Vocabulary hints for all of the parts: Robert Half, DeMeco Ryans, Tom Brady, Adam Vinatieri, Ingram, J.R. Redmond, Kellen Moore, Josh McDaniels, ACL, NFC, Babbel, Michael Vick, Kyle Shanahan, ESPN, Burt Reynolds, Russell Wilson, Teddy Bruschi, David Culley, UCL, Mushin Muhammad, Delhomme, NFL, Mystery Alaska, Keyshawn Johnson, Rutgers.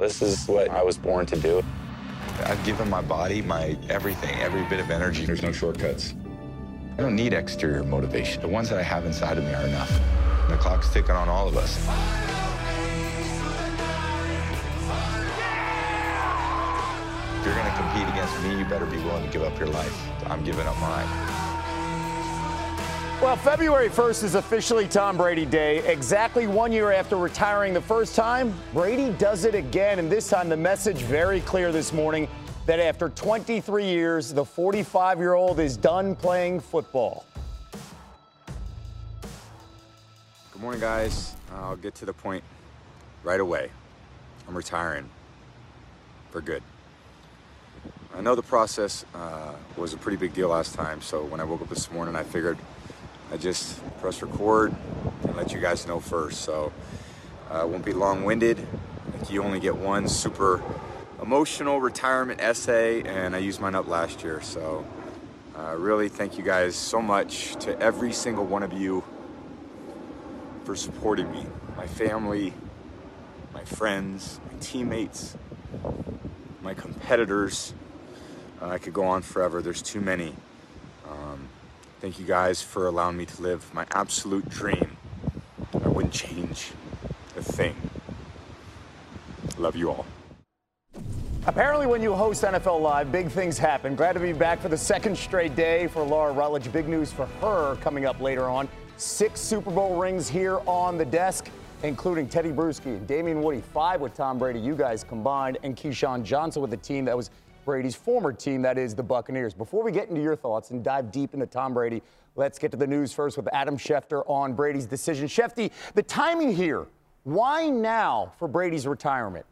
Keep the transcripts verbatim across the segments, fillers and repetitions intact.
This is what I was born to do. I've given my body my everything, every bit of energy. There's no shortcuts. I don't need exterior motivation. The ones that I have inside of me are enough. The clock's ticking on all of us. If you're going to compete against me, you better be willing to give up your life. I'm giving up mine. Well, February first is officially Tom Brady Day. Exactly one year after retiring the first time, Brady does it again. And this time the message very clear this morning that after twenty-three years, the forty-five-year-old is done playing football. Good morning, guys. I'll get to the point right away. I'm retiring for good. I know the process uh, was a pretty big deal last time. So when I woke up this morning, I figured I just press record and let you guys know first. So I uh, won't be long-winded. Like, you only get one super emotional retirement essay, and I used mine up last year. So I uh, really thank you guys so much, to every single one of you, for supporting me, my family, my friends, my teammates, my competitors. Uh, I could go on forever. There's too many. Um, Thank you guys for allowing me to live my absolute dream. I wouldn't change a thing. Love you all. Apparently when you host N F L Live, big things happen. Glad to be back for the second straight day for Laura Rutledge. Big news for her coming up later on. Six Super Bowl rings here on the desk, including Teddy Bruschi and Damian Woody. Five with Tom Brady, you guys combined, and Keyshawn Johnson with the team that was Brady's former team, that is the Buccaneers. Before we get into your thoughts and dive deep into Tom Brady, let's get to the news first with Adam Schefter on Brady's decision. Shefty, the timing here, why now for Brady's retirement?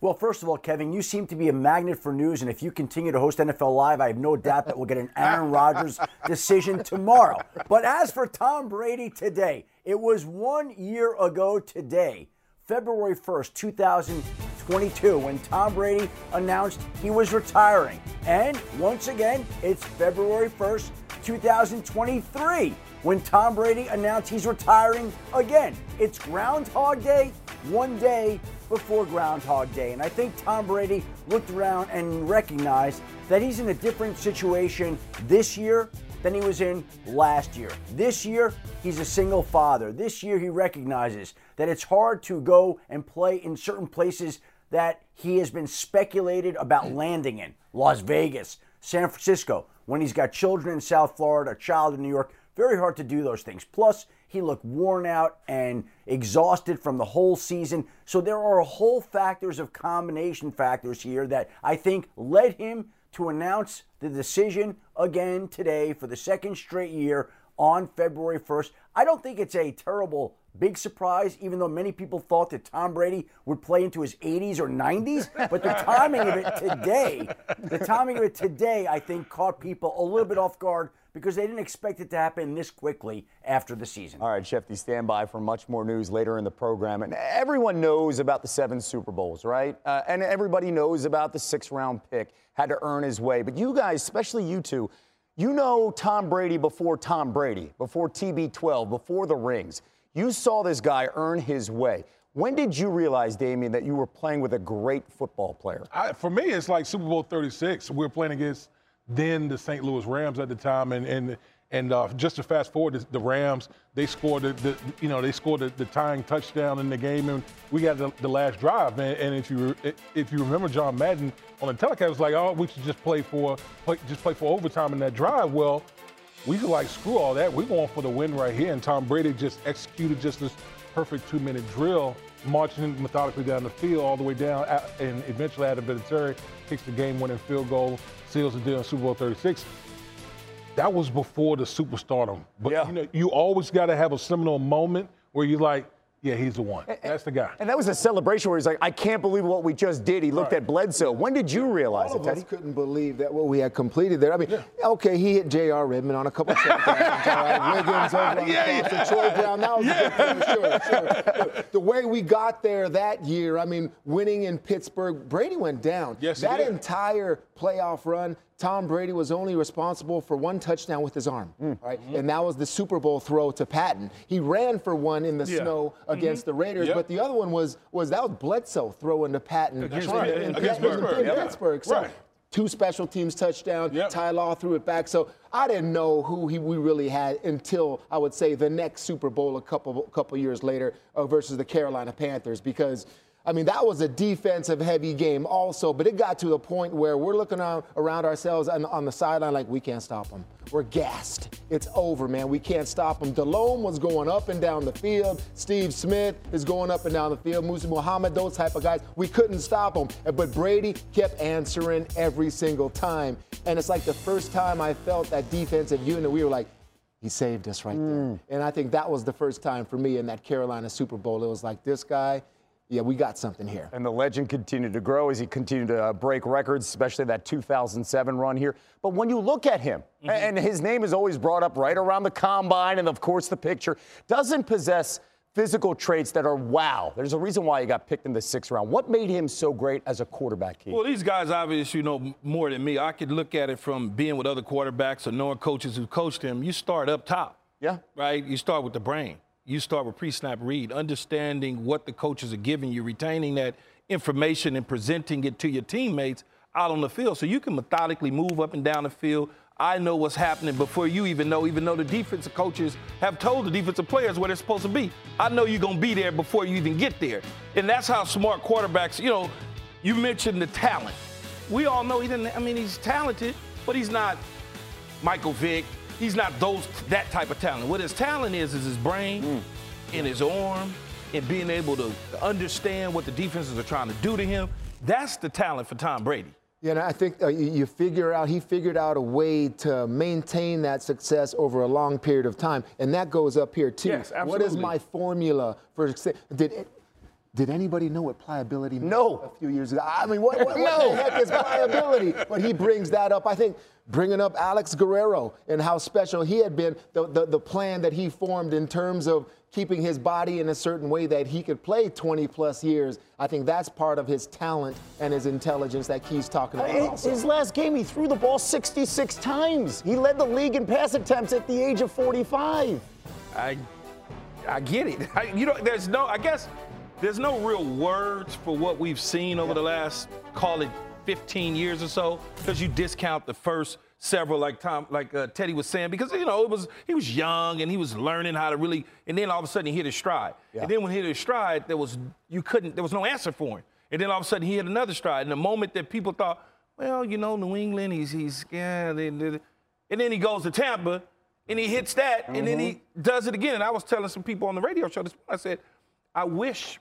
Well, first of all, Kevin, you seem to be a magnet for news, and if you continue to host N F L Live, I have no doubt that we'll get an Aaron Rodgers decision tomorrow. But as for Tom Brady today, it was one year ago today, February first, two thousand twenty-two, when Tom Brady announced he was retiring. And once again, it's February first, two thousand twenty-three, when Tom Brady announced he's retiring again. It's Groundhog Day, one day before Groundhog Day. And I think Tom Brady looked around and recognized that he's in a different situation this year than he was in last year. This year, he's a single father. This year, he recognizes that it's hard to go and play in certain places that he has been speculated about landing in. Las Vegas, San Francisco, when he's got children in South Florida, a child in New York. Very hard to do those things. Plus, he looked worn out and exhausted from the whole season. So there are a whole factors of combination factors here that I think led him to announce the decision again today for the second straight year on February first. I don't think it's a terrible big surprise, even though many people thought that Tom Brady would play into his eighties or nineties. But the timing of it today, the timing of it today, I think, caught people a little bit off guard because they didn't expect it to happen this quickly after the season. All right, Shefty, stand by for much more news later in the program. And everyone knows about the seven Super Bowls, right? Uh, and everybody knows about the six-round pick. Had to earn his way. But you guys, especially you two, you know Tom Brady before Tom Brady, before T B twelve, before the rings. You saw this guy earn his way. When did you realize, Damian, that you were playing with a great football player? I, for me, it's like Super Bowl thirty-six. We're playing against then the Saint Louis Rams at the time, and and and uh, just to fast forward, the Rams, they scored the, the you know they scored the, the tying touchdown in the game, and we got the, the last drive. And, and if you if you remember, John Madden on the telecast was like, "Oh, we should just play for play, just play for overtime in that drive." Well, we could like screw all that. We're going for the win right here, and Tom Brady just executed just this perfect two-minute drill, marching methodically down the field all the way down, and eventually Adam Vinatieri kicks the game-winning field goal, seals the deal in Super Bowl thirty-six. That was before the superstardom. But yeah. you know, you always got to have a seminal moment where you like, Yeah, he's the one. And, That's the guy. And that was a celebration where he's like, I can't believe what we just did. He looked right. at Bledsoe. When did you realize All it, Tess? I couldn't believe that what we had completed there. I mean, yeah. okay, he hit J R. Redmond on a couple of shots. Wiggins over on yeah, the yeah. Troy Brown. That was yeah. a good sure, sure. The way we got there that year, I mean, winning in Pittsburgh, Brady went down. Yes, That he did. entire playoff run, Tom Brady was only responsible for one touchdown with his arm, mm. right? Mm-hmm. And that was the Super Bowl throw to Patton. He ran for one in the yeah. snow against mm-hmm. the Raiders, yep. but the other one was was that was Bledsoe throwing to Patton against, in, right. in, in against Pittsburgh. Pittsburgh. Yeah. Pittsburgh. So, right. two special teams touchdowns. Yep. Ty Law threw it back. So I didn't know who he, we really had until, I would say, the next Super Bowl a couple couple years later uh, versus the Carolina Panthers, because I mean, that was a defensive-heavy game also, but it got to the point where we're looking on, around ourselves on, on the sideline like, we can't stop them. We're gassed. It's over, man. We can't stop them. Delhomme was going up and down the field. Steve Smith is going up and down the field. Mushin Muhammad, those type of guys. We couldn't stop them. But Brady kept answering every single time. And it's like the first time I felt that defensive unit, we were like, he saved us right mm. there. And I think that was the first time for me in that Carolina Super Bowl. It was like, this guy, yeah, we got something here. And the legend continued to grow as he continued to break records, especially that two thousand seven run here. But when you look at him, mm-hmm. and his name is always brought up right around the combine and, of course, the picture, doesn't possess physical traits that are wow. There's a reason why he got picked in the sixth round. What made him so great as a quarterback, Keith? Well, these guys obviously know more than me. I could look at it from being with other quarterbacks or knowing coaches who coached him. You start up top. Yeah. Right? You start with the brain. You start with pre-snap read, understanding what the coaches are giving you, retaining that information and presenting it to your teammates out on the field. So you can methodically move up and down the field. I know what's happening before you even know, even though the defensive coaches have told the defensive players where they're supposed to be. I know you're going to be there before you even get there. And that's how smart quarterbacks, you know, you mentioned the talent. We all know he didn't, I mean, he's talented, but he's not Michael Vick. He's not those that type of talent. What his talent is is his brain mm. and his arm and being able to understand what the defenses are trying to do to him. That's the talent for Tom Brady. Yeah, and I think uh, you figure out, he figured out a way to maintain that success over a long period of time, and that goes up here too. Yes, absolutely. What is my formula for success? Did it, Did anybody know what pliability meant no. a few years ago? I mean, what, what, what no. the heck is pliability? But he brings that up. I think bringing up Alex Guerrero and how special he had been, the, the, the plan that he formed in terms of keeping his body in a certain way that he could play twenty plus years. I think that's part of his talent and his intelligence that Keith's talking about. Uh, his, his last game, he threw the ball sixty-six times. He led the league in pass attempts at the age of forty-five. I, I get it. I, you know, there's no, I guess, There's no real words for what we've seen over the last, call it, fifteen years or so, because you discount the first several, like Tom, like uh, Teddy was saying, because you know it was he was young and he was learning how to really, and then all of a sudden he hit his stride, yeah. and then when he hit his stride, there was you couldn't, there was no answer for him, and then all of a sudden he hit another stride, and the moment that people thought, well, you know, New England, he's he's yeah, they, they, they. and then he goes to Tampa, and he hits that, mm-hmm. and then he does it again. And I was telling some people on the radio show this morning, I said, I wish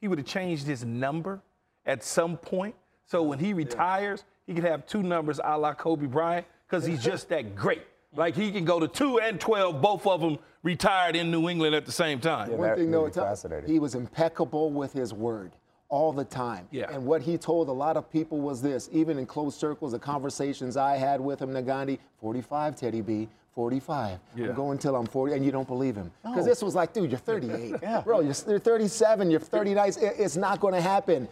he would have changed his number at some point. So when he retires, he could have two numbers a la Kobe Bryant, because he's just that great. Like, he can go to two and twelve, both of them retired in New England at the same time. Yeah, One thing, though, fascinating. He was impeccable with his word all the time. Yeah. And what he told a lot of people was this, even in closed circles, the conversations I had with him, Nagandi, forty-five, Teddy B, forty-five. Yeah. I'm going till I'm forty, and you don't believe him. Because no. this was like, dude, you're thirty-eight. yeah. Bro, you're, you're thirty-seven, you're thirty-nine. It, it's not going to happen.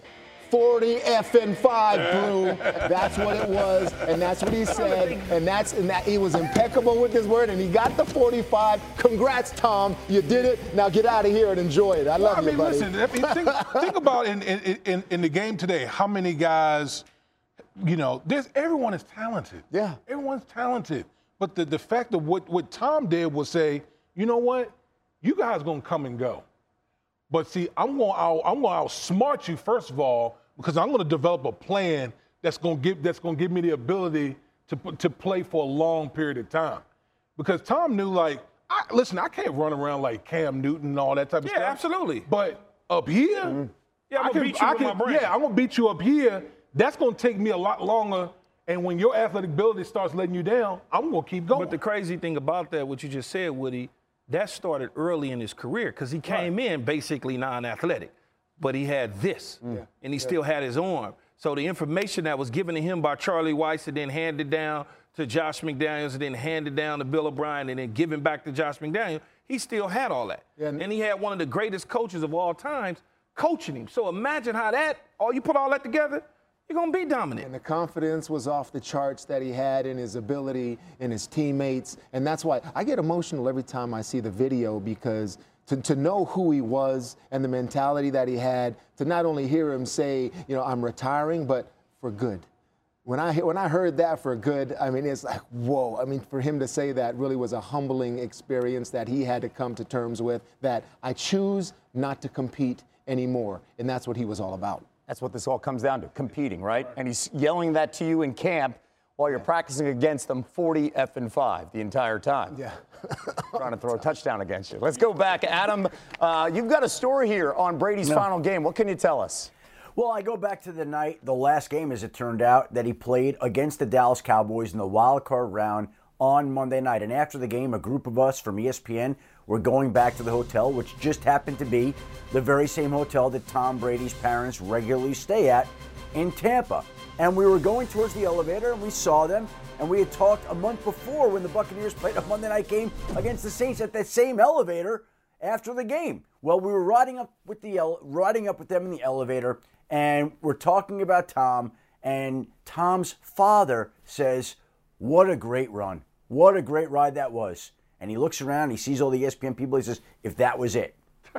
forty effing five, boo. That's what it was, and that's what he said, and that's and that he was impeccable with his word, and he got the forty-five. Congrats, Tom. You did it. Now get out of here and enjoy it. I love well, I mean, you, buddy. Listen, I mean, think, think about in, in, in, in the game today, how many guys, you know, there's everyone is talented. Yeah. Everyone's talented. But the, the fact of what, what Tom did was say, you know what, you guys going to come and go. But see, I'm going to I'm going to outsmart you first of all, because I'm going to develop a plan that's going to give that's going to give me the ability to to play for a long period of time. Because Tom knew, like, I, listen, I can't run around like Cam Newton and all that type of yeah, stuff. Yeah, absolutely. But up here, mm-hmm. yeah, I'm going to beat you I with can, my brain. Yeah, I'm going to beat you up here. That's going to take me a lot longer. And when your athletic ability starts letting you down, I'm going to keep going. But the crazy thing about that, what you just said, Woody, that started early in his career because he came right. in basically non-athletic, but he had this, yeah. and he yeah. still had his arm. So the information that was given to him by Charlie Weiss and then handed down to Josh McDaniels and then handed down to Bill O'Brien and then given back to Josh McDaniels, he still had all that. Yeah. And he had one of the greatest coaches of all times coaching him. So imagine how that, all you put all that together, you're going to be dominant. And the confidence was off the charts that he had in his ability, in his teammates. And that's why I get emotional every time I see the video, because to, to know who he was and the mentality that he had, to not only hear him say, you know, I'm retiring, but for good. When I, when I heard that, for good, I mean, it's like, whoa. I mean, for him to say that really was a humbling experience that he had to come to terms with, that I choose not to compete anymore. And that's what he was all about. That's what this all comes down to, competing, right? And he's yelling that to you in camp while you're practicing against them forty F and five the entire time. Yeah. Trying to throw a touchdown against you. Let's go back. Adam, uh, you've got a story here on Brady's no. final game. What can you tell us? Well, I go back to the night, the last game, as it turned out, that he played against the Dallas Cowboys in the wild card round on Monday night. And after the game, a group of us from E S P N were going back to the hotel, which just happened to be the very same hotel that Tom Brady's parents regularly stay at in Tampa. And we were going towards the elevator, and we saw them, and we had talked a month before when the Buccaneers played a Monday night game against the Saints at that same elevator after the game. Well, we were riding up with the ele- riding up with them in the elevator, and we're talking about Tom, and Tom's father says, what a great run. What a great ride that was. And he looks around, and he sees all the E S P N people, he says, if that was it.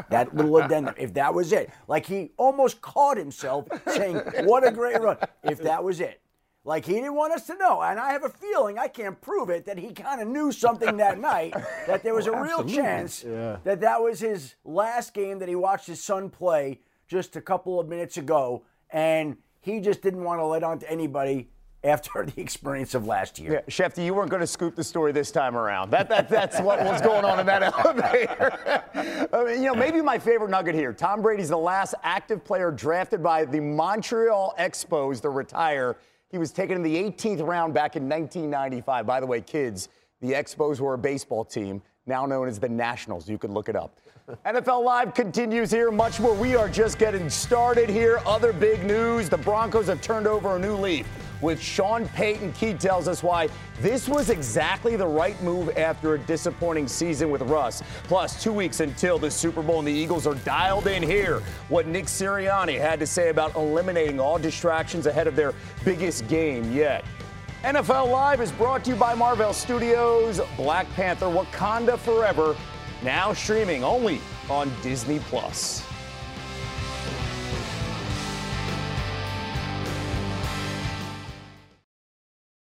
That little addendum, if that was it. Like he almost caught himself saying, what a great run, if that was it. Like he didn't want us to know, and I have a feeling, I can't prove it, that he kind of knew something that night, that there was oh, a real absolutely. chance yeah. that that was his last game that he watched his son play just a couple of minutes ago, and he just didn't want to let on to anybody after the experience of last year. Yeah, Shefty, you weren't going to scoop the story this time around. That, that That's what was going on in that elevator. I mean, you know, maybe my favorite nugget here, Tom Brady's the last active player drafted by the Montreal Expos to retire. He was taken in the eighteenth round back in nineteen ninety-five. By the way, kids, the Expos were a baseball team, now known as the Nationals. You could look it up. N F L Live continues here. Much more. We are just getting started here. Other big news. The Broncos have turned over a new leaf with Sean Payton. Key tells us why this was exactly the right move after a disappointing season with Russ. Plus, two weeks until the Super Bowl, and the Eagles are dialed in here. What Nick Sirianni had to say about eliminating all distractions ahead of their biggest game yet. N F L Live is brought to you by Marvel Studios. Black Panther, Wakanda Forever. Now streaming only on Disney Plus.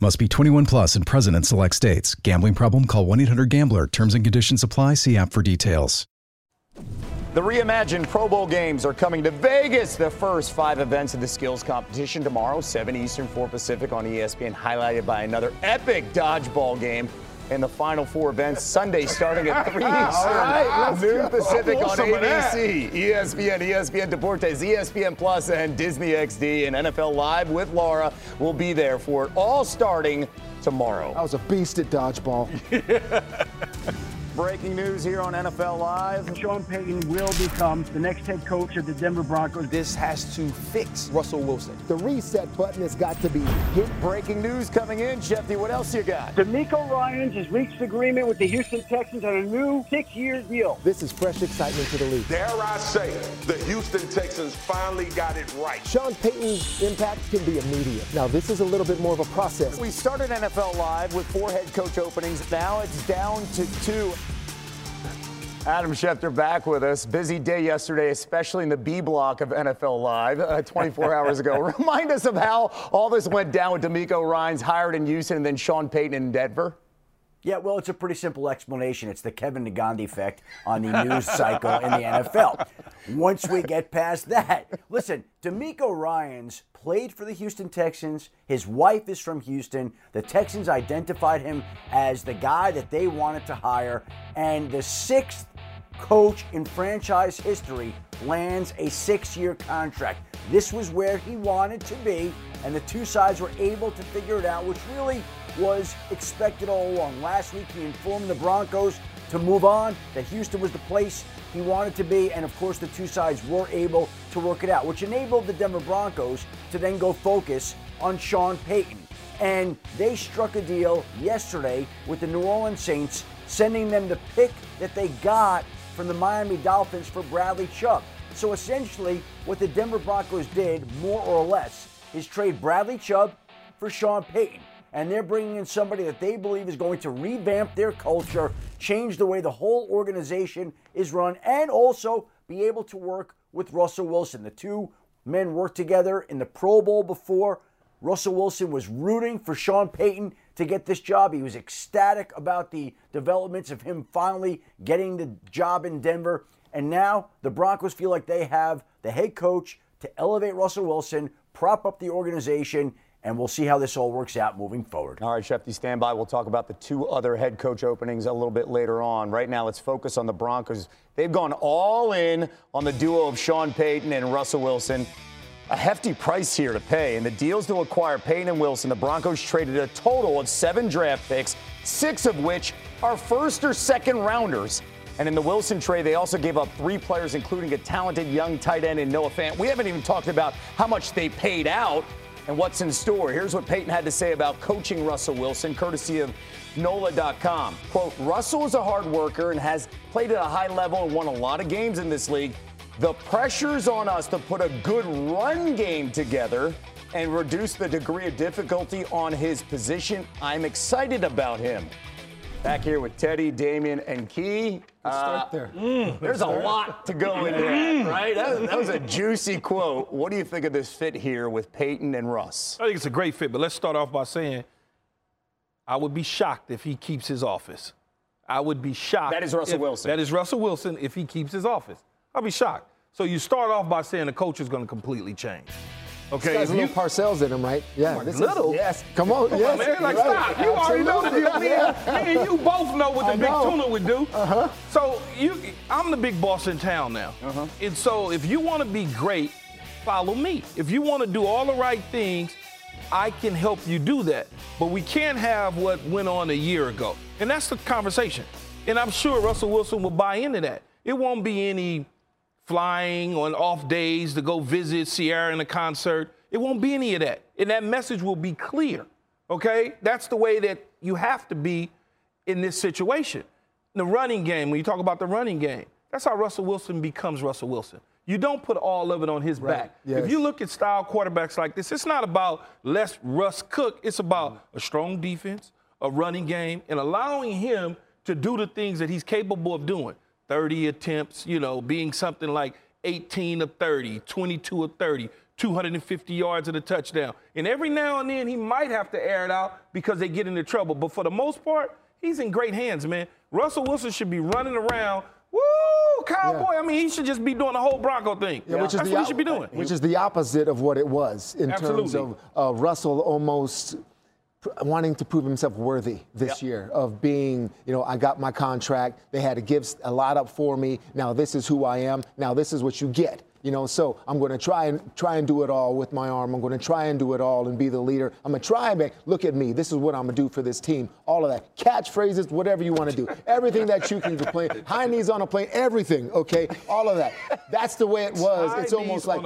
Must be twenty-one plus and present in select states. Gambling problem? Call one eight hundred gambler. Terms and conditions apply. See app for details. The reimagined Pro Bowl games are coming to Vegas. The first five events of the skills competition tomorrow, seven Eastern, four Pacific on E S P N, highlighted by another epic dodgeball game. And the final four events Sunday starting at three Eastern, right, noon Pacific on A B C, E S P N, E S P N Deportes, E S P N Plus, and Disney X D. And N F L Live with Laura will be there for it all starting tomorrow. I was a beast at dodgeball. breaking news here on N F L Live. Sean Payton will become the next head coach of the Denver Broncos. This has to fix Russell Wilson. The reset button has got to be hit. Breaking news coming in, Shefty. What else you got? DeMeco Ryans has reached agreement with the Houston Texans on a new six-year deal. This is fresh excitement to the league. Dare I say, the Houston Texans finally got it right. Sean Payton's impact can be immediate. Now, this is a little bit more of a process. We started N F L Live with four head coach openings. Now it's down to two. Adam Schefter back with us. Busy day yesterday, especially in the B block of N F L Live uh, twenty-four hours ago. Remind us of how all this went down with DeMeco Ryans hired in Houston and then Sean Payton in Denver. Yeah, well, it's a pretty simple explanation. It's the Kevin Nagandi effect on the news cycle in the N F L. Once we get past that, listen, DeMeco Ryans played for the Houston Texans. His wife is from Houston. The Texans identified him as the guy that they wanted to hire. And the sixth coach in franchise history lands a six-year contract. This was where he wanted to be, and the two sides were able to figure it out, which really was expected all along. Last week, he informed the Broncos to move on, that Houston was the place he wanted to be, and of course, the two sides were able to work it out, which enabled the Denver Broncos to then go focus on Sean Payton. And they struck a deal yesterday with the New Orleans Saints, sending them the pick that they got from the Miami Dolphins for Bradley Chubb. So essentially, what the Denver Broncos did, more or less, is trade Bradley Chubb for Sean Payton. And they're bringing in somebody that they believe is going to revamp their culture, change the way the whole organization is run, and also be able to work with Russell Wilson. The two men worked together in the Pro Bowl before. Russell Wilson was rooting for Sean Payton to get this job. He was ecstatic about the developments of him finally getting the job in Denver. And now the Broncos feel like they have the head coach to elevate Russell Wilson, prop up the organization, and we'll see how this all works out moving forward. All right, Shefty, stand by. We'll talk about the two other head coach openings a little bit later on. Right now, let's focus on the Broncos. They've gone all in on the duo of Sean Payton and Russell Wilson. A hefty price here to pay. In the deals to acquire Payton and Wilson, the Broncos traded a total of seven draft picks, six of which are first or second rounders. And in the Wilson trade, they also gave up three players, including a talented young tight end in Noah Fant. We haven't even talked about how much they paid out and what's in store. Here's what Payton had to say about coaching Russell Wilson, courtesy of N O L A dot com. Quote, Russell is a hard worker and has played at a high level and won a lot of games in this league. The pressure's on us to put a good run game together and reduce the degree of difficulty on his position. I'm excited about him. Back here with Teddy, Damien, and Key. Let's uh, start there. Mm, there's start. a lot to go in there, right? That, that was a juicy quote. What do you think of this fit here with Payton and Russ? I think it's a great fit, but let's start off by saying I would be shocked if he keeps his office. I would be shocked. That is Russell if, Wilson. That is Russell Wilson if he keeps his office. I'll be shocked. So you start off by saying the coach is going to completely change. Okay, this guy's little you, Parcells in him, right? Yeah, oh this little. Is, yes, come on, come yes. on, man, like right. stop. You Absolutely. already know the deal, man. Me and you both know what the I big know. tuna would do. Uh huh. So you, I'm the big boss in town now. Uh huh. And so if you want to be great, follow me. If you want to do all the right things, I can help you do that. But we can't have what went on a year ago, and that's the conversation. And I'm sure Russell Wilson will buy into that. It won't be any flying on off days to go visit Sierra in a concert. It won't be any of that. And that message will be clear, okay? That's the way that you have to be in this situation. The running game, when you talk about the running game, that's how Russell Wilson becomes Russell Wilson. You don't put all of it on his right. back. Yes. If you look at style quarterbacks like this, it's not about less Russ cook. It's about a strong defense, a running game, and allowing him to do the things that he's capable of doing. thirty attempts, you know, being something like eighteen of thirty, twenty-two of thirty, two hundred fifty yards and a touchdown. And every now and then he might have to air it out because they get into trouble. But for the most part, he's in great hands, man. Russell Wilson should be running around. Woo, cowboy. Yeah. I mean, he should just be doing the whole Bronco thing. Yeah, which is That's the, what he should be doing. Which is the opposite of what it was in Absolutely. terms of uh, Russell almost wanting to prove himself worthy this yep. year of being, you know, I got my contract. They had to give a lot up for me. Now this is who I am. Now this is what you get. You know, so I'm going to try and try and do it all with my arm. I'm going to try and do it all and be the leader. I'm going to try and make, look at me. This is what I'm going to do for this team. All of that. Catchphrases, whatever you want to do. Everything that you can complain. High knees on a plane, everything, okay? All of that. That's the way it was. High it's almost like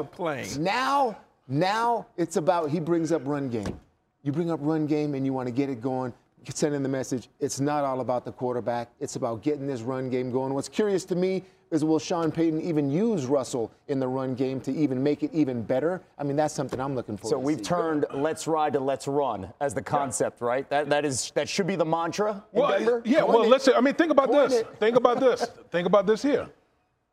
now, now it's about he brings up run game. You bring up run game and you want to get it going. Sending the message, it's not all about the quarterback. It's about getting this run game going. What's curious to me is, will Sean Payton even use Russell in the run game to even make it even better? I mean, that's something I'm looking for. So we've see. turned let's ride to let's run as the concept, yeah. right? That That is that should be the mantra in well, Denver? Yeah, well, let's I mean, think about Point this. It. Think about this. Think about this here.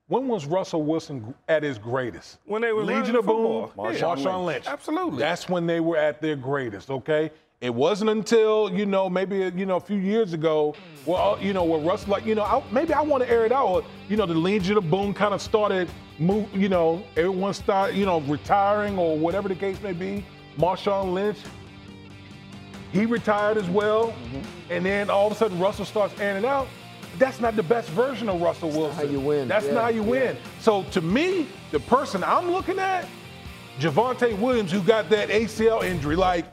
When was Russell Wilson at his greatest? When they were Legion of Boom, Marshawn yeah. Lynch. Lynch. Absolutely. That's when they were at their greatest, okay? It wasn't until, you know, maybe, you know, a few years ago, well, you know, where Russell, like, you know, I, maybe I want to air it out. You know, the Legion of Boom kind of started, move, you know, everyone started, you know, retiring or whatever the case may be. Marshawn Lynch, he retired as well. Mm-hmm. And then all of a sudden Russell starts airing it out. That's not the best version of Russell Wilson. That's how you win. That's yeah. not how you win. Yeah. So to me, the person I'm looking at, Javonte Williams, who got that A C L injury, like,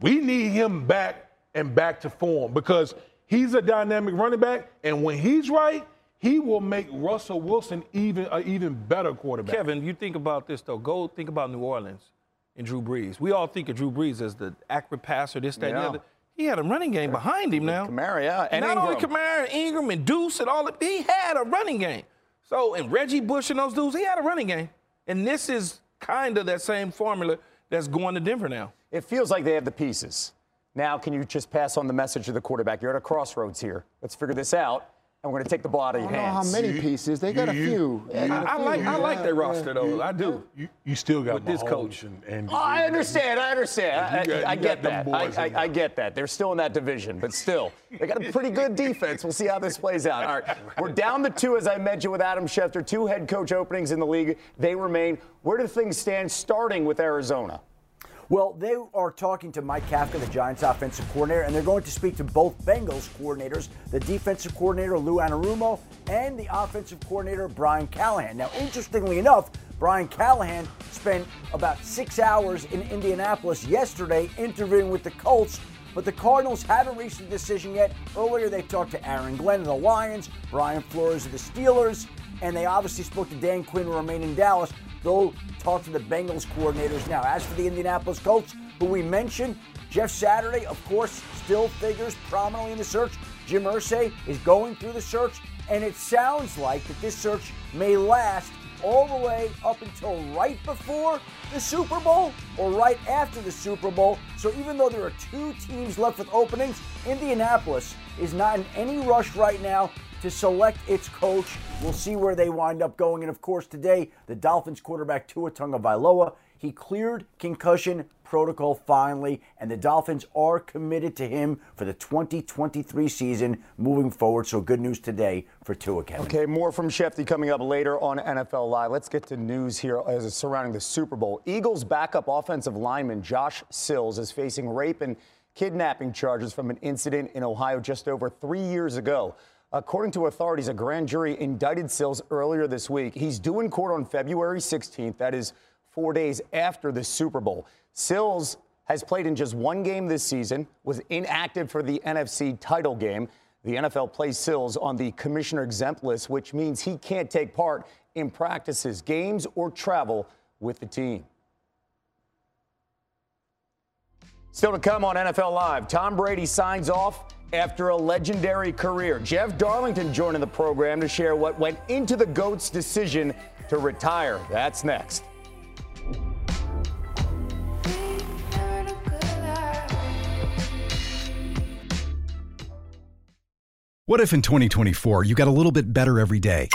we need him back and back to form because he's a dynamic running back, and when he's right, he will make Russell Wilson even an even better quarterback. Kevin, you think about this, though. Go think about New Orleans and Drew Brees. We all think of Drew Brees as the accurate passer, this, that, yeah. and the other. He had a running game behind him now. Kamara, yeah, and Not Ingram. only Kamara, Ingram, and Deuce and all that, he had a running game. So, and Reggie Bush and those dudes, he had a running game. And this is kind of that same formula that's going to Denver now. It feels like they have the pieces. Now, can you just pass on the message to the quarterback? You're at a crossroads here. Let's figure this out, and we're going to take the ball out of your hands. How many pieces? They got a few. I, I like, I like their roster, though. I do. You, you still got with this coach. And, and oh, I understand. I understand. Got, I, I get that. I, I, I get that. They're still in that division, but still, they got a pretty good defense. We'll see how this plays out. All right, we're down to two, as I mentioned, with Adam Schefter. Two head coach openings in the league. They remain. Where do things stand, starting with Arizona? Well, they are talking to Mike Kafka, the Giants offensive coordinator, and they're going to speak to both Bengals coordinators, the defensive coordinator, Lou Anarumo, and the offensive coordinator, Brian Callahan. Now, interestingly enough, Brian Callahan spent about six hours in Indianapolis yesterday interviewing with the Colts, but the Cardinals haven't reached a decision yet. Earlier, they talked to Aaron Glenn of the Lions, Brian Flores of the Steelers, and they obviously spoke to Dan Quinn, who remained in Dallas. They'll talk to the Bengals coordinators now. As for the Indianapolis Colts, who we mentioned, Jeff Saturday, of course, still figures prominently in the search. Jim Irsay is going through the search, and it sounds like that this search may last all the way up until right before the Super Bowl or right after the Super Bowl. So even though there are two teams left with openings, Indianapolis is not in any rush right now to select its coach. We'll see where they wind up going. And, of course, today, the Dolphins quarterback Tua Tagovailoa, he cleared concussion protocol finally, and the Dolphins are committed to him for the twenty twenty-three season moving forward. So good news today for Tua, Kevin. Okay, more from Shefty coming up later on N F L Live. Let's get to news here as surrounding the Super Bowl. Eagles backup offensive lineman Josh Sills is facing rape and kidnapping charges from an incident in Ohio just over three years ago. According to authorities, a grand jury indicted Sills earlier this week. He's due in court on February sixteenth. That is four days after the Super Bowl. Sills has played in just one game this season, was inactive for the N F C title game. The N F L plays Sills on the commissioner exempt list, which means he can't take part in practices, games, or travel with the team. Still to come on N F L Live, Tom Brady signs off after a legendary career. Jeff Darlington joining the program to share what went into the GOAT's decision to retire. That's next. What if in twenty twenty-four you got a little bit better every day?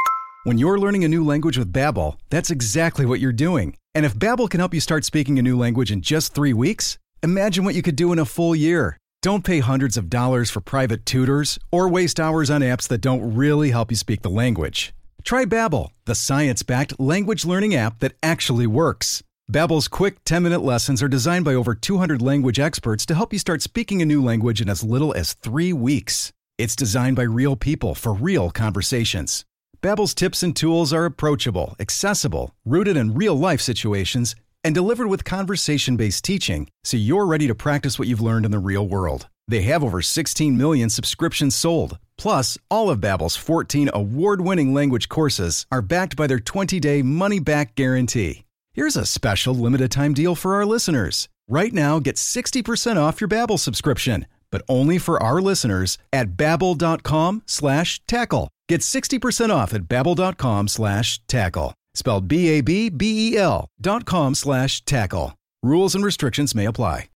When you're learning a new language with Babbel, that's exactly what you're doing. And if Babbel can help you start speaking a new language in just three weeks, imagine what you could do in a full year. Don't pay hundreds of dollars for private tutors or waste hours on apps that don't really help you speak the language. Try Babbel, the science-backed language learning app that actually works. Babbel's quick ten-minute lessons are designed by over two hundred language experts to help you start speaking a new language in as little as three weeks. It's designed by real people for real conversations. Babbel's tips and tools are approachable, accessible, rooted in real-life situations, and delivered with conversation-based teaching so you're ready to practice what you've learned in the real world. They have over sixteen million subscriptions sold. Plus, all of Babbel's fourteen award-winning language courses are backed by their twenty-day money-back guarantee. Here's a special limited-time deal for our listeners. Right now, get sixty percent off your Babbel subscription, but only for our listeners at babbel.com slash tackle. Get sixty percent off at babbel.com slash tackle. Spelled B A B B E L dot com slash tackle. Rules and restrictions may apply.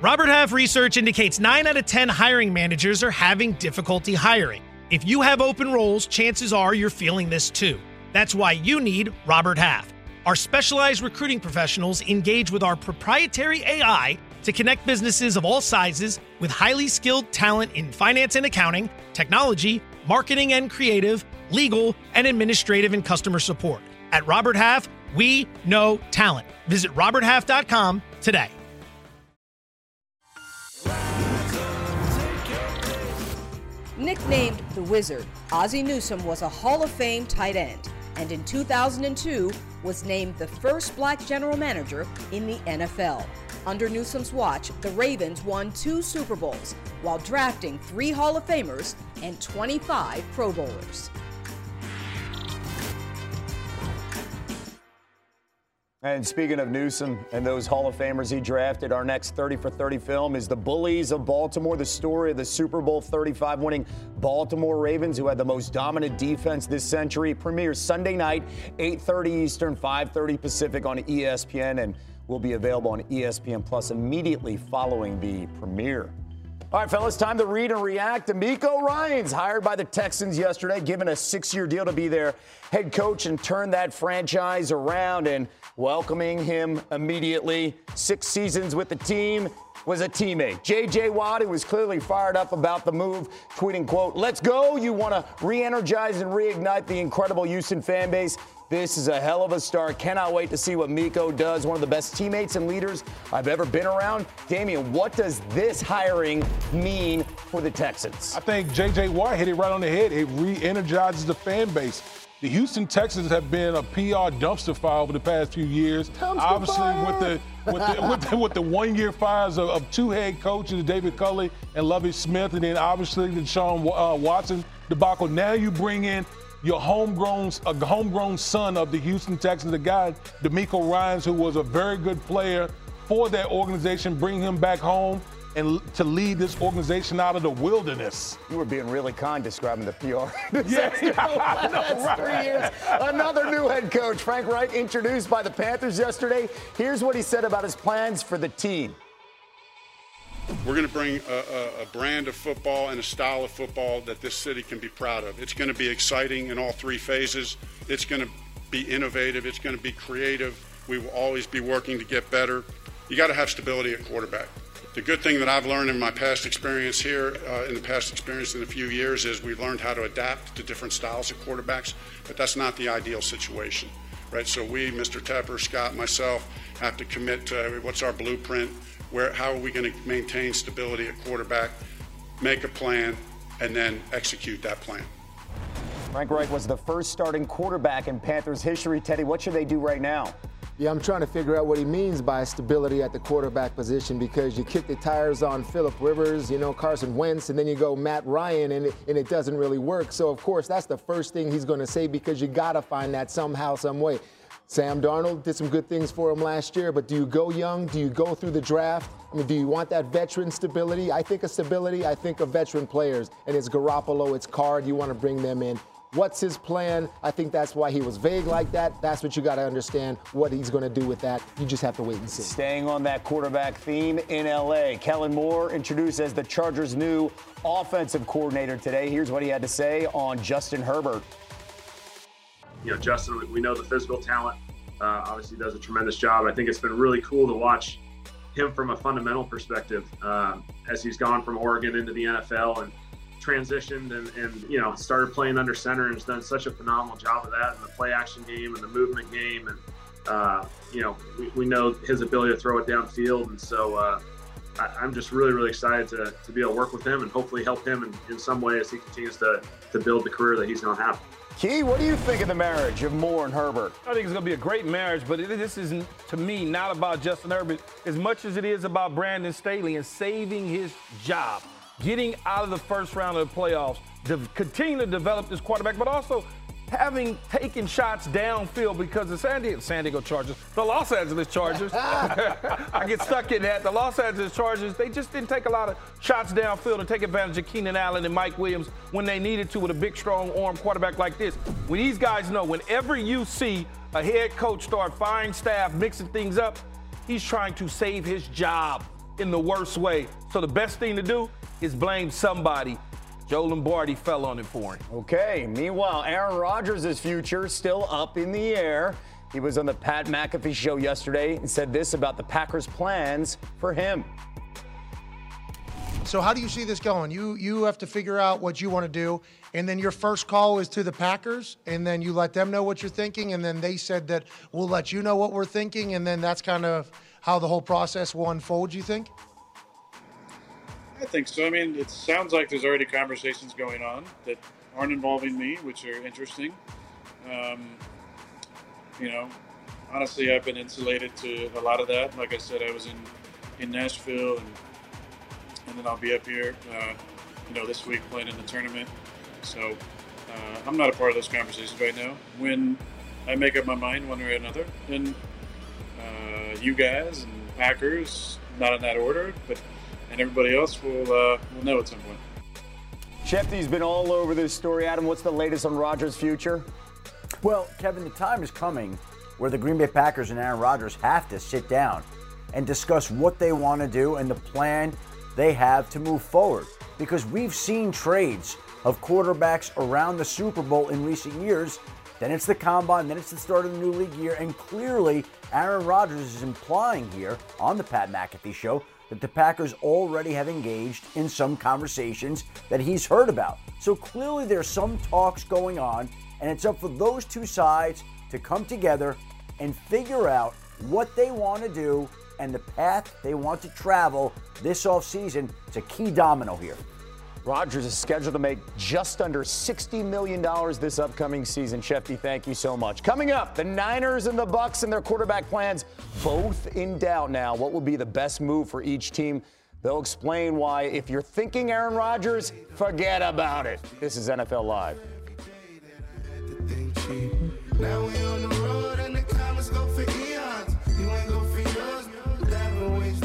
Robert Half research indicates nine out of ten hiring managers are having difficulty hiring. If you have open roles, chances are you're feeling this too. That's why you need Robert Half. Our specialized recruiting professionals engage with our proprietary A I to connect businesses of all sizes with highly skilled talent in finance and accounting, technology, marketing and creative, legal, and administrative and customer support. At Robert Half, we know talent. Visit robert half dot com today. Nicknamed the Wizard, Ozzie Newsome was a Hall of Fame tight end, and in two thousand two was named the first black general manager in the N F L. Under Newsome's watch, the Ravens won two Super Bowls while drafting three Hall of Famers and twenty-five Pro Bowlers. And speaking of Newsome and those Hall of Famers he drafted, our next thirty for thirty film is The Bullies of Baltimore, the story of the Super Bowl thirty-five winning Baltimore Ravens, who had the most dominant defense this century. Premieres Sunday night, eight thirty Eastern, five thirty Pacific on E S P N, and will be available on E S P N Plus immediately following the premiere. All right, fellas, time to read and react. DeMeco Ryans, hired by the Texans yesterday, given a six-year deal to be their head coach and turn that franchise around, and welcoming him immediately. Six seasons with the team, was a teammate. J J. Watt, who was clearly fired up about the move, tweeting, quote, "Let's go. You want to re-energize and reignite the incredible Houston fan base. This is a hell of a start. Cannot wait to see what Miko does. One of the best teammates and leaders I've ever been around." Damian, what does this hiring mean for the Texans? I think J J. Watt hit it right on the head. It re-energizes the fan base. The Houston Texans have been a P R dumpster fire over the past few years. Dumpster Obviously, fire. with the with the, with the, with the one-year fires of, of two head coaches, David Culley and Lovie Smith, and then obviously the Sean uh, Watson debacle. Now you bring in your homegrown, a homegrown son of the Houston Texans, the guy DeMeco Ryans, who was a very good player for that organization. Bring him back home and to lead this organization out of the wilderness. You were being really kind describing the P R. Yeah, I know, that's right. Three years. Another new head coach, Frank Reich, introduced by the Panthers yesterday. Here's what he said about his plans for the team. We're going to bring a, a, a brand of football and a style of football that this city can be proud of. It's going to be exciting in all three phases. It's going to be innovative. It's going to be creative. We will always be working to get better. You got to have stability at quarterback. The good thing that I've learned in my past experience here, uh, in the past experience in a few years, is we've learned how to adapt to different styles of quarterbacks, but that's not the ideal situation, right? So we, Mister Tepper, Scott, myself, have to commit to what's our blueprint, where, how are we going to maintain stability at quarterback, make a plan, and then execute that plan. Frank Reich was the first starting quarterback in Panthers history. Teddy, what should they do right now? Yeah, I'm trying to figure out what he means by stability at the quarterback position, because you kick the tires on Phillip Rivers, you know, Carson Wentz, and then you go Matt Ryan, and it, and it doesn't really work. So, of course, that's the first thing he's going to say, because you got to find that somehow, some way. Sam Darnold did some good things for him last year, but do you go young? Do you go through the draft? I mean, do you want that veteran stability? I think of stability, I think of veteran players, and it's Garoppolo, it's Card, you want to bring them in. What's his plan? I think that's why he was vague like that. That's what you got to understand, what he's going to do with that. You just have to wait and see. Staying on that quarterback theme in L A, Kellen Moore introduced as the Chargers' new offensive coordinator today. Here's what he had to say on Justin Herbert. You know, Justin, we know the physical talent, uh, obviously does a tremendous job. I think it's been really cool to watch him from a fundamental perspective, uh, as he's gone from Oregon into the N F L and transitioned and, and, you know, started playing under center and has done such a phenomenal job of that in the play action game and the movement game. And, uh, you know, we, we know his ability to throw it downfield. And so uh, I, I'm just really, really excited to, to be able to work with him and hopefully help him in, in some way as he continues to, to build the career that he's going to have. Key, what do you think of the marriage of Moore and Herbert? I think it's going to be a great marriage, but it, this is, to me, not about Justin Herbert as much as it is about Brandon Staley and saving his job, getting out of the first round of the playoffs, to continue to develop this quarterback, but also having taken shots downfield because the San Diego, San Diego Chargers, the Los Angeles Chargers, I get stuck in that, the Los Angeles Chargers, they just didn't take a lot of shots downfield and take advantage of Keenan Allen and Mike Williams when they needed to with a big, strong arm quarterback like this. When these guys know, whenever you see a head coach start firing staff, mixing things up, he's trying to save his job in the worst way. So the best thing to do is blame somebody. Joe Lombardi fell on it for him. Okay. Meanwhile, Aaron Rodgers' future still up in the air. He was on the Pat McAfee show yesterday and said this about the Packers' plans for him. So how do you see this going? You you have to figure out what you want to do, and then your first call is to the Packers, and then you let them know what you're thinking, and then they said that we'll let you know what we're thinking, and then that's kind of how the whole process will unfold, you think? I think so. I mean, it sounds like there's already conversations going on that aren't involving me, which are interesting. Um, you know, honestly, I've been insulated to a lot of that. Like I said, I was in, in Nashville, and, and then I'll be up here, uh, you know, this week playing in the tournament. So uh, I'm not a part of those conversations right now. When I make up my mind one way or another, then uh, you guys and Packers, not in that order, but and everybody else will uh, will know at some point. Shefty's been all over this story. Adam, what's the latest on Rodgers' future? Well, Kevin, the time is coming where the Green Bay Packers and Aaron Rodgers have to sit down and discuss what they want to do and the plan they have to move forward. Because we've seen trades of quarterbacks around the Super Bowl in recent years. Then it's the combine, then it's the start of the new league year. And clearly, Aaron Rodgers is implying here on the Pat McAfee show that the Packers already have engaged in some conversations that he's heard about. So clearly there's some talks going on, and it's up for those two sides to come together and figure out what they want to do and the path they want to travel this offseason. It's a key domino here. Rodgers is scheduled to make just under sixty million dollars this upcoming season. Shefty, thank you so much. Coming up, the Niners and the Bucks and their quarterback plans both in doubt now. What will be the best move for each team? They'll explain why. If you're thinking Aaron Rodgers, forget about it. This is N F L Live. Now we on the road and the comments go for eons. You ain't go for yours, never waste.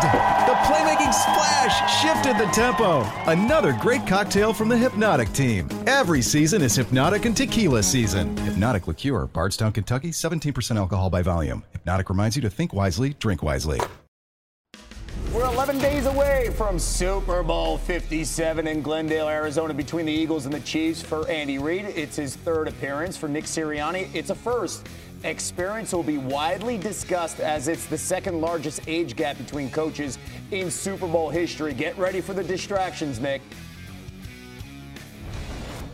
The playmaking splash shifted the tempo. Another great cocktail from the Hypnotic team. Every season is Hypnotic and Tequila season. Hypnotic Liqueur, Bardstown, Kentucky, seventeen percent alcohol by volume. Hypnotic reminds you to think wisely, drink wisely. We're eleven days away from Super Bowl fifty-seven in Glendale, Arizona, between the Eagles and the Chiefs. For Andy Reid, it's his third appearance. For Nick Sirianni, it's a first. Experience will be widely discussed as it's the second largest age gap between coaches in Super Bowl history. Get ready for the distractions, Nick.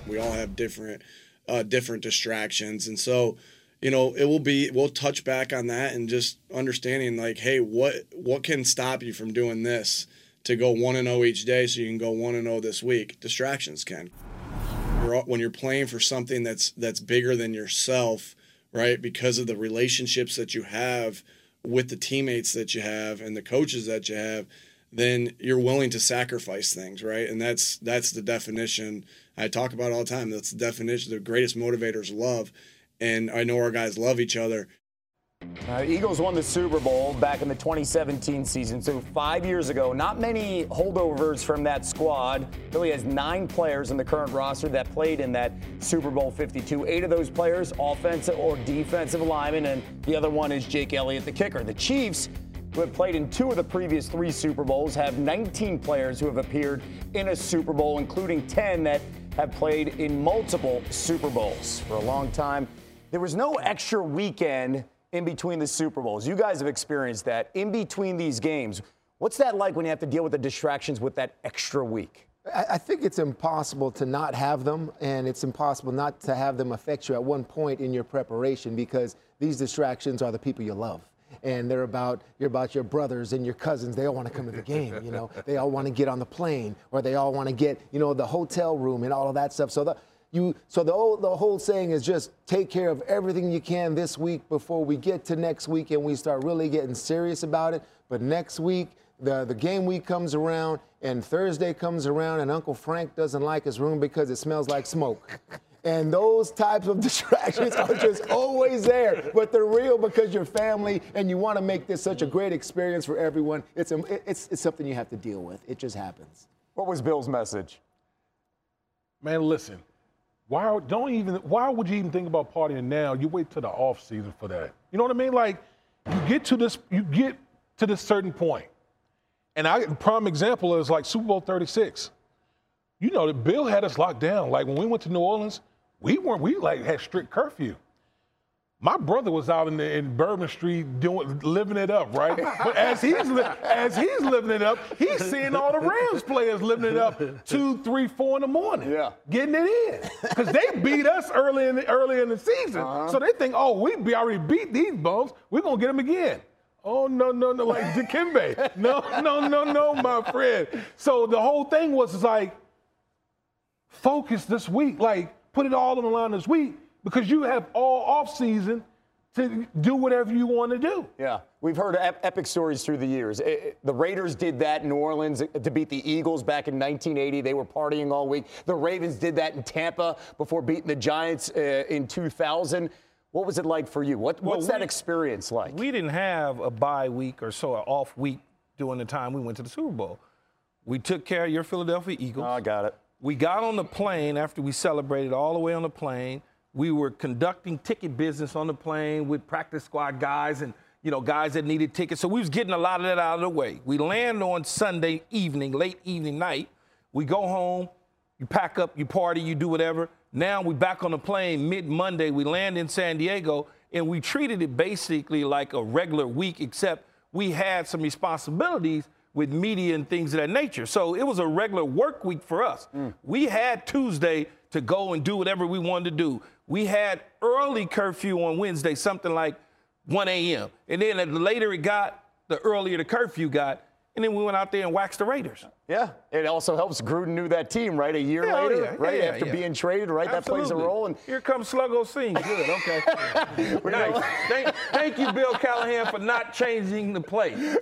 We all have different uh, different distractions. And so, you know, it will be, we'll touch back on that and just understanding like, hey, what what can stop you from doing this to go one and oh each day so you can go one and oh this week? Distractions can. When you're playing for something that's that's bigger than yourself, right, because of the relationships that you have with the teammates that you have and the coaches that you have, then you're willing to sacrifice things, right? And that's that's the definition I talk about all the time. That's the definition. The greatest motivators love, and I know our guys love each other. Uh, Eagles won the Super Bowl back in the twenty seventeen season, so five years ago. Not many holdovers from that squad. Philly has nine players in the current roster that played in that Super Bowl fifty-two. Eight of those players, offensive or defensive linemen, and the other one is Jake Elliott, the kicker. The Chiefs, who have played in two of the previous three Super Bowls, have nineteen players who have appeared in a Super Bowl, including ten that have played in multiple Super Bowls. For a long time, there was no extra weekend in between the Super Bowls. You guys have experienced that in between these games. What's that like when you have to deal with the distractions with that extra week? I think it's impossible to not have them, and it's impossible not to have them affect you at one point in your preparation, because these distractions are the people you love. And they're about, you're about your brothers and your cousins. They all want to come to the game, you know. They all want to get on the plane, or they all want to get, you know, the hotel room and all of that stuff. So the You, so the whole, the whole saying is just take care of everything you can this week before we get to next week and we start really getting serious about it. But next week, the, the game week comes around, and Thursday comes around, and Uncle Frank doesn't like his room because it smells like smoke. And those types of distractions are just always there. But they're real because you're family, and you want to make this such a great experience for everyone. It's, a, it's, it's something you have to deal with. It just happens. What was Bill's message? Man, listen. Why don't even? Why would you even think about partying now? You wait till the off season for that. You know what I mean? Like, you get to this, you get to this certain point, and I prime example is like Super Bowl thirty-six. You know, the Bill had us locked down. Like when we went to New Orleans, we weren't. We like had strict curfew. My brother was out in, the, in Bourbon Street doing, living it up, right? But as he's li- as he's living it up, he's seeing all the Rams players living it up two, three, four in the morning, yeah, getting it in, because they beat us early in the, early in the season. Uh-huh. So they think, oh, we be already beat these bums. We're gonna get them again. Oh no, no, no, like Dikembe. No, no, no, no, my friend. So the whole thing was is like, focus this week. Like put it all on the line this week. Because you have all off-season to do whatever you want to do. Yeah, we've heard ep- epic stories through the years. It, it, the Raiders did that in New Orleans to beat the Eagles back in nineteen eighty. They were partying all week. The Ravens did that in Tampa before beating the Giants uh, in two thousand. What was it like for you? What, what's well, we, that experience like? We didn't have a bye week or so, an off week during the time we went to the Super Bowl. We took care of your Philadelphia Eagles. Oh, I got it. We got on the plane after we celebrated all the way on the plane. We were conducting ticket business on the plane with practice squad guys and, you know, guys that needed tickets. So we was getting a lot of that out of the way. We land on Sunday evening, late evening night. We go home, you pack up, you party, you do whatever. Now we back on the plane mid-Monday. We land in San Diego, and we treated it basically like a regular week, except we had some responsibilities with media and things of that nature. So it was a regular work week for us. Mm. We had Tuesday to go and do whatever we wanted to do. We had early curfew on Wednesday, something like one a.m. And then the later it got, the earlier the curfew got. And then we went out there and waxed the Raiders. Yeah, it also helps Gruden knew that team, right? A year yeah, later, yeah, right? Yeah, After yeah. being traded, right? Absolutely. That plays a role. And here comes Sluggo Singh. Good, okay. Nice. thank, thank you, Bill Callahan, for not changing the play.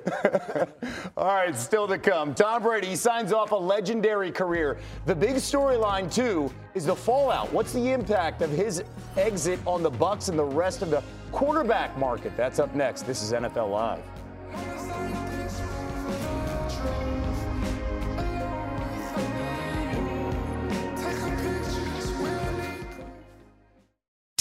All right, still to come. Tom Brady signs off a legendary career. The big storyline, too, is the fallout. What's the impact of his exit on the Bucs and the rest of the quarterback market? That's up next. This is N F L Live.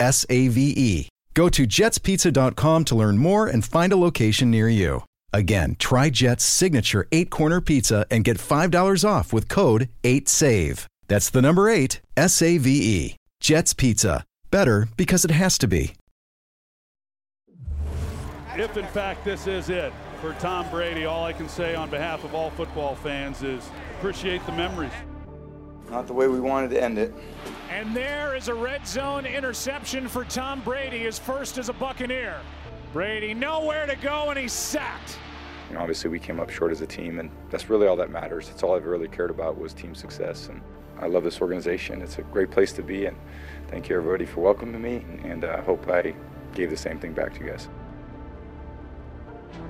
S A V E. Go to jets pizza dot com to learn more and find a location near you. Again, try Jet's signature eight-corner pizza and get five dollars off with code eight save. That's the number eight, S A V E. Jet's Pizza. Better because it has to be. If, in fact, this is it for Tom Brady, all I can say on behalf of all football fans is appreciate the memories. Not the way we wanted to end it. And there is a red zone interception for Tom Brady, his first as a Buccaneer. Brady nowhere to go, and he's sacked. You know, obviously we came up short as a team, and that's really all that matters. It's all I've really cared about was team success, and I love this organization. It's a great place to be, and thank you everybody for welcoming me, and I uh, hope I gave the same thing back to you guys.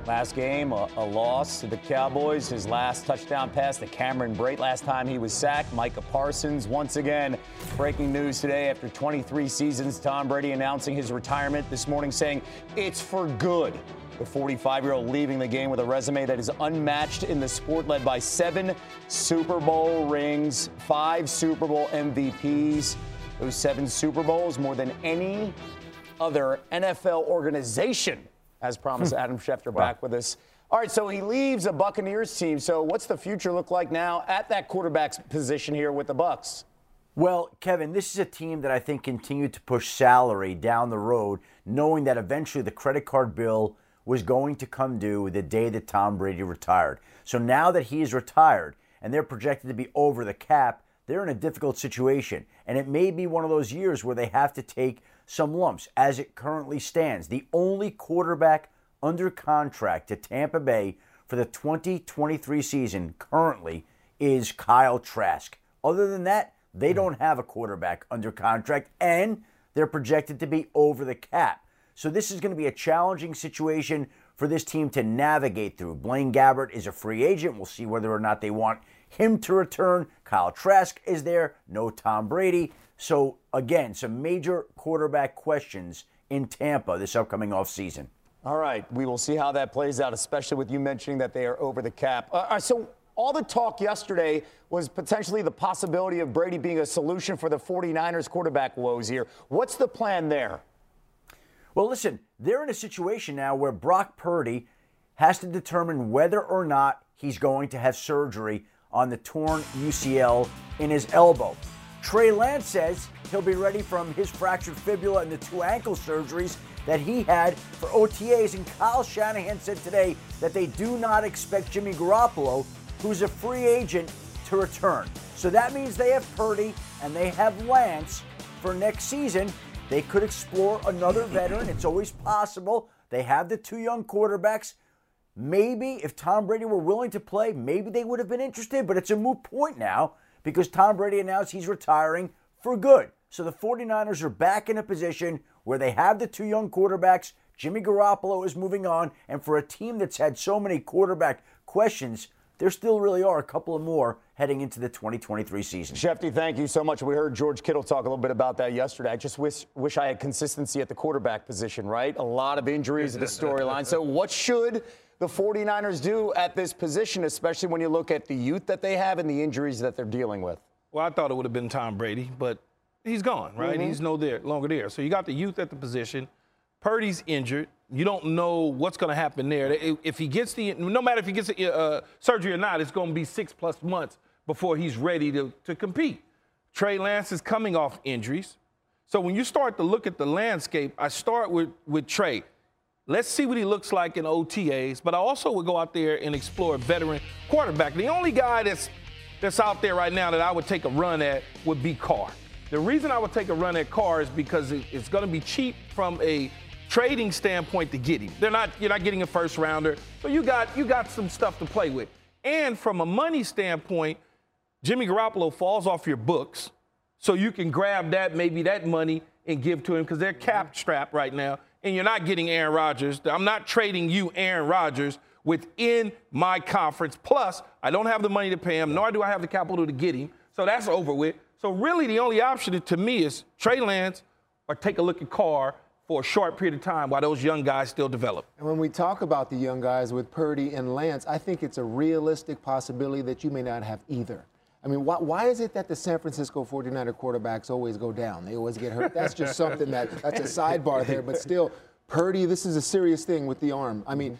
Last game, a, a loss to the Cowboys. His last touchdown pass to Cameron Brate. Last time he was sacked, Micah Parsons. Once again, breaking news today after twenty-three seasons, Tom Brady announcing his retirement this morning, saying it's for good. The forty-five-year-old leaving the game with a resume that is unmatched in the sport, led by seven Super Bowl rings, five Super Bowl M V Ps. Those seven Super Bowls, more than any other N F L organization. As promised, Adam Schefter wow. back with us. All right, so he leaves a Buccaneers team. So what's the future look like now at that quarterback's position here with the Bucs? Well, Kevin, this is a team that I think continued to push salary down the road, knowing that eventually the credit card bill was going to come due the day that Tom Brady retired. So now that he is retired and they're projected to be over the cap, they're in a difficult situation. And it may be one of those years where they have to take some lumps as it currently stands. The only quarterback under contract to Tampa Bay for the twenty twenty-three season currently is Kyle Trask. Other than that, they don't have a quarterback under contract, and they're projected to be over the cap. So this is going to be a challenging situation for this team to navigate through. Blaine Gabbert is a free agent. We'll see whether or not they want him to return. Kyle Trask is there. No Tom Brady. So, again, some major quarterback questions in Tampa this upcoming offseason. All right. We will see how that plays out, especially with you mentioning that they are over the cap. Uh, so all the talk yesterday was potentially the possibility of Brady being a solution for the forty-niners quarterback woes here. What's the plan there? Well, listen, they're in a situation now where Brock Purdy has to determine whether or not he's going to have surgery on the torn U C L in his elbow. Trey Lance says he'll be ready from his fractured fibula and the two ankle surgeries that he had for O T As. And Kyle Shanahan said today that they do not expect Jimmy Garoppolo, who's a free agent, to return. So that means they have Purdy and they have Lance for next season. They could explore another veteran. It's always possible. They have the two young quarterbacks. Maybe if Tom Brady were willing to play, maybe they would have been interested, but it's a moot point now, because Tom Brady announced he's retiring for good. So the forty-niners are back in a position where they have the two young quarterbacks. Jimmy Garoppolo is moving on. And for a team that's had so many quarterback questions, there still really are a couple of more heading into the twenty twenty-three season. Shefty, thank you so much. We heard George Kittle talk a little bit about that yesterday. I just wish, wish I had consistency at the quarterback position, right? A lot of injuries at the storyline. So what should the forty-niners do at this position, especially when you look at the youth that they have and the injuries that they're dealing with? Well, I thought it would have been Tom Brady, but he's gone, right? Mm-hmm. He's no there, longer there. So you got the youth at the position. Purdy's injured. You don't know what's going to happen there. If he gets the – no matter if he gets the, uh, surgery or not, it's going to be six-plus months before he's ready to, to compete. Trey Lance is coming off injuries. So when you start to look at the landscape, I start with, with Trey. Let's see what he looks like in O T As, but I also would go out there and explore a veteran quarterback. The only guy that's that's out there right now that I would take a run at would be Carr. The reason I would take a run at Carr is because it, it's going to be cheap from a trading standpoint to get him. They're not you're not getting a first rounder, so you got you got some stuff to play with. And from a money standpoint, Jimmy Garoppolo falls off your books, so you can grab that maybe that money and give to him because they're cap strapped right now. And you're not getting Aaron Rodgers. I'm not trading you Aaron Rodgers within my conference. Plus, I don't have the money to pay him, nor do I have the capital to get him. So that's over with. So really the only option to me is Trey Lance or take a look at Carr for a short period of time while those young guys still develop. And when we talk about the young guys with Purdy and Lance, I think it's a realistic possibility that you may not have either. I mean, why, why is it that the San Francisco forty-niner quarterbacks always go down? They always get hurt. That's just something that, that's a sidebar there. But still, Purdy, this is a serious thing with the arm. I mean,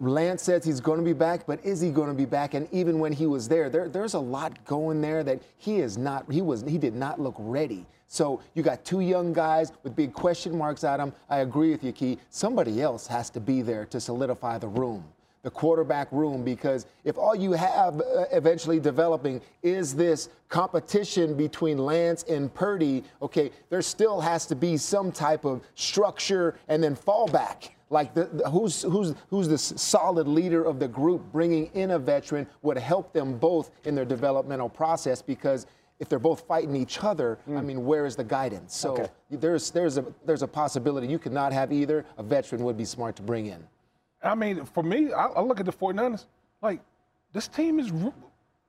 Lance says he's going to be back, but is he going to be back? And even when he was there, there there's a lot going there that he is not, he was, he did not look ready. So you got two young guys with big question marks at him. I agree with you, Key. Somebody else has to be there to solidify the room, the quarterback room, because if all you have eventually developing is this competition between Lance and Purdy, okay, there still has to be some type of structure and then fallback. Like the, the, who's who's who's the solid leader of the group? Bringing in a veteran would help them both in their developmental process, because if they're both fighting each other, mm. I mean, where is the guidance? So okay. there's there's a there's a possibility you could not have either. A veteran would be smart to bring in. I mean, for me, I, I look at the forty-niners like this team is re-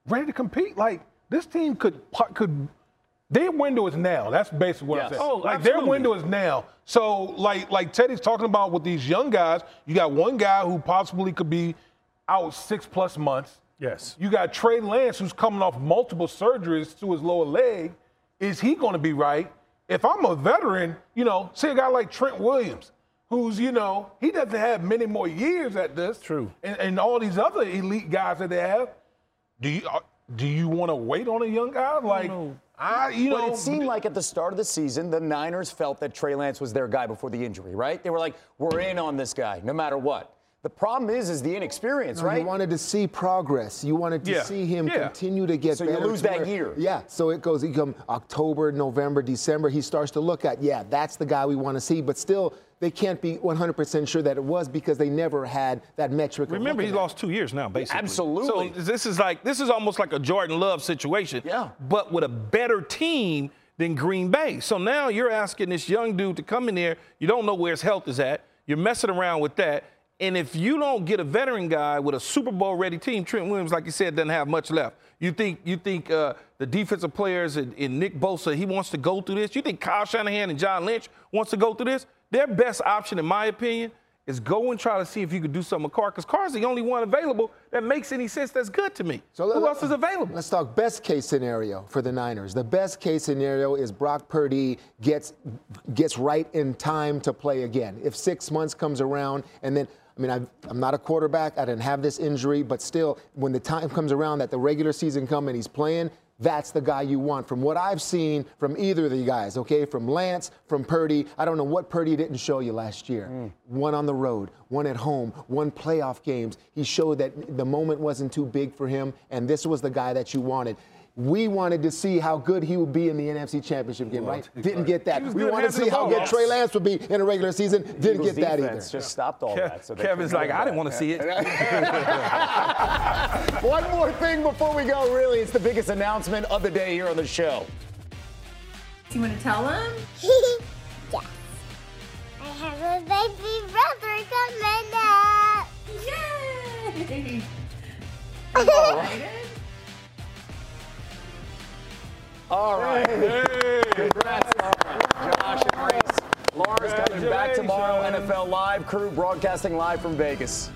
ready to compete. Like this team could could. Their window is now. That's basically what yes. I said. Oh, like absolutely. Their window is now. So, like, like Teddy's talking about with these young guys, you got one guy who possibly could be out six plus months. Yes. You got Trey Lance, who's coming off multiple surgeries to his lower leg. Is he going to be right? If I'm a veteran, you know, see a guy like Trent Williams, who's, you know, he doesn't have many more years at this. True. And, and all these other elite guys that they have. Do you do you want to wait on a young guy like? Oh, no. I, you know, but it seemed like at the start of the season, the Niners felt that Trey Lance was their guy before the injury, right? They were like, we're in on this guy, no matter what. The problem is, is the inexperience, no, right? You wanted to see progress. You wanted to yeah. see him yeah. continue to get so better. So you lose that year. Yeah, so it goes, he come October, November, December, he starts to look at, yeah, that's the guy we want to see, but still, they can't be one hundred percent sure that it was because they never had that metric. Remember, he lost two years now, basically. Absolutely. So this is like, this is almost like a Jordan Love situation, yeah. but with a better team than Green Bay. So now you're asking this young dude to come in there. You don't know where his health is at. You're messing around with that. And if you don't get a veteran guy with a Super Bowl-ready team, Trent Williams, like you said, doesn't have much left. You think you think uh, the defensive players and, and Nick Bosa, he wants to go through this? You think Kyle Shanahan and John Lynch wants to go through this? Their best option, in my opinion, is go and try to see if you could do something with Carr, because Carr's the only one available that makes any sense that's good to me. So who else is available? Let's talk best-case scenario for the Niners. The best-case scenario is Brock Purdy gets gets right in time to play again. If six months comes around and then – I mean, I've, I'm not a quarterback. I didn't have this injury. But still, when the time comes around that the regular season comes and he's playing, that's the guy you want. From what I've seen from either of the guys, okay, from Lance, from Purdy, I don't know what Purdy didn't show you last year. Mm. One on the road, one at home, one playoff games. He showed that the moment wasn't too big for him, and this was the guy that you wanted. We wanted to see how good he would be in the N F C Championship game, right? Didn't get that. We wanted to see how good Trey Lance would be in a regular season. Didn't get that either. Just stopped all that. So Kevin's like, I didn't want to see it. One more thing before we go, really. It's the biggest announcement of the day here on the show. Do you want to tell him? Yes. I have a baby brother coming up. Yay! All right. All right. Hey. Congrats, Josh and Reese. Laura's coming back tomorrow, N F L Live crew broadcasting live from Vegas.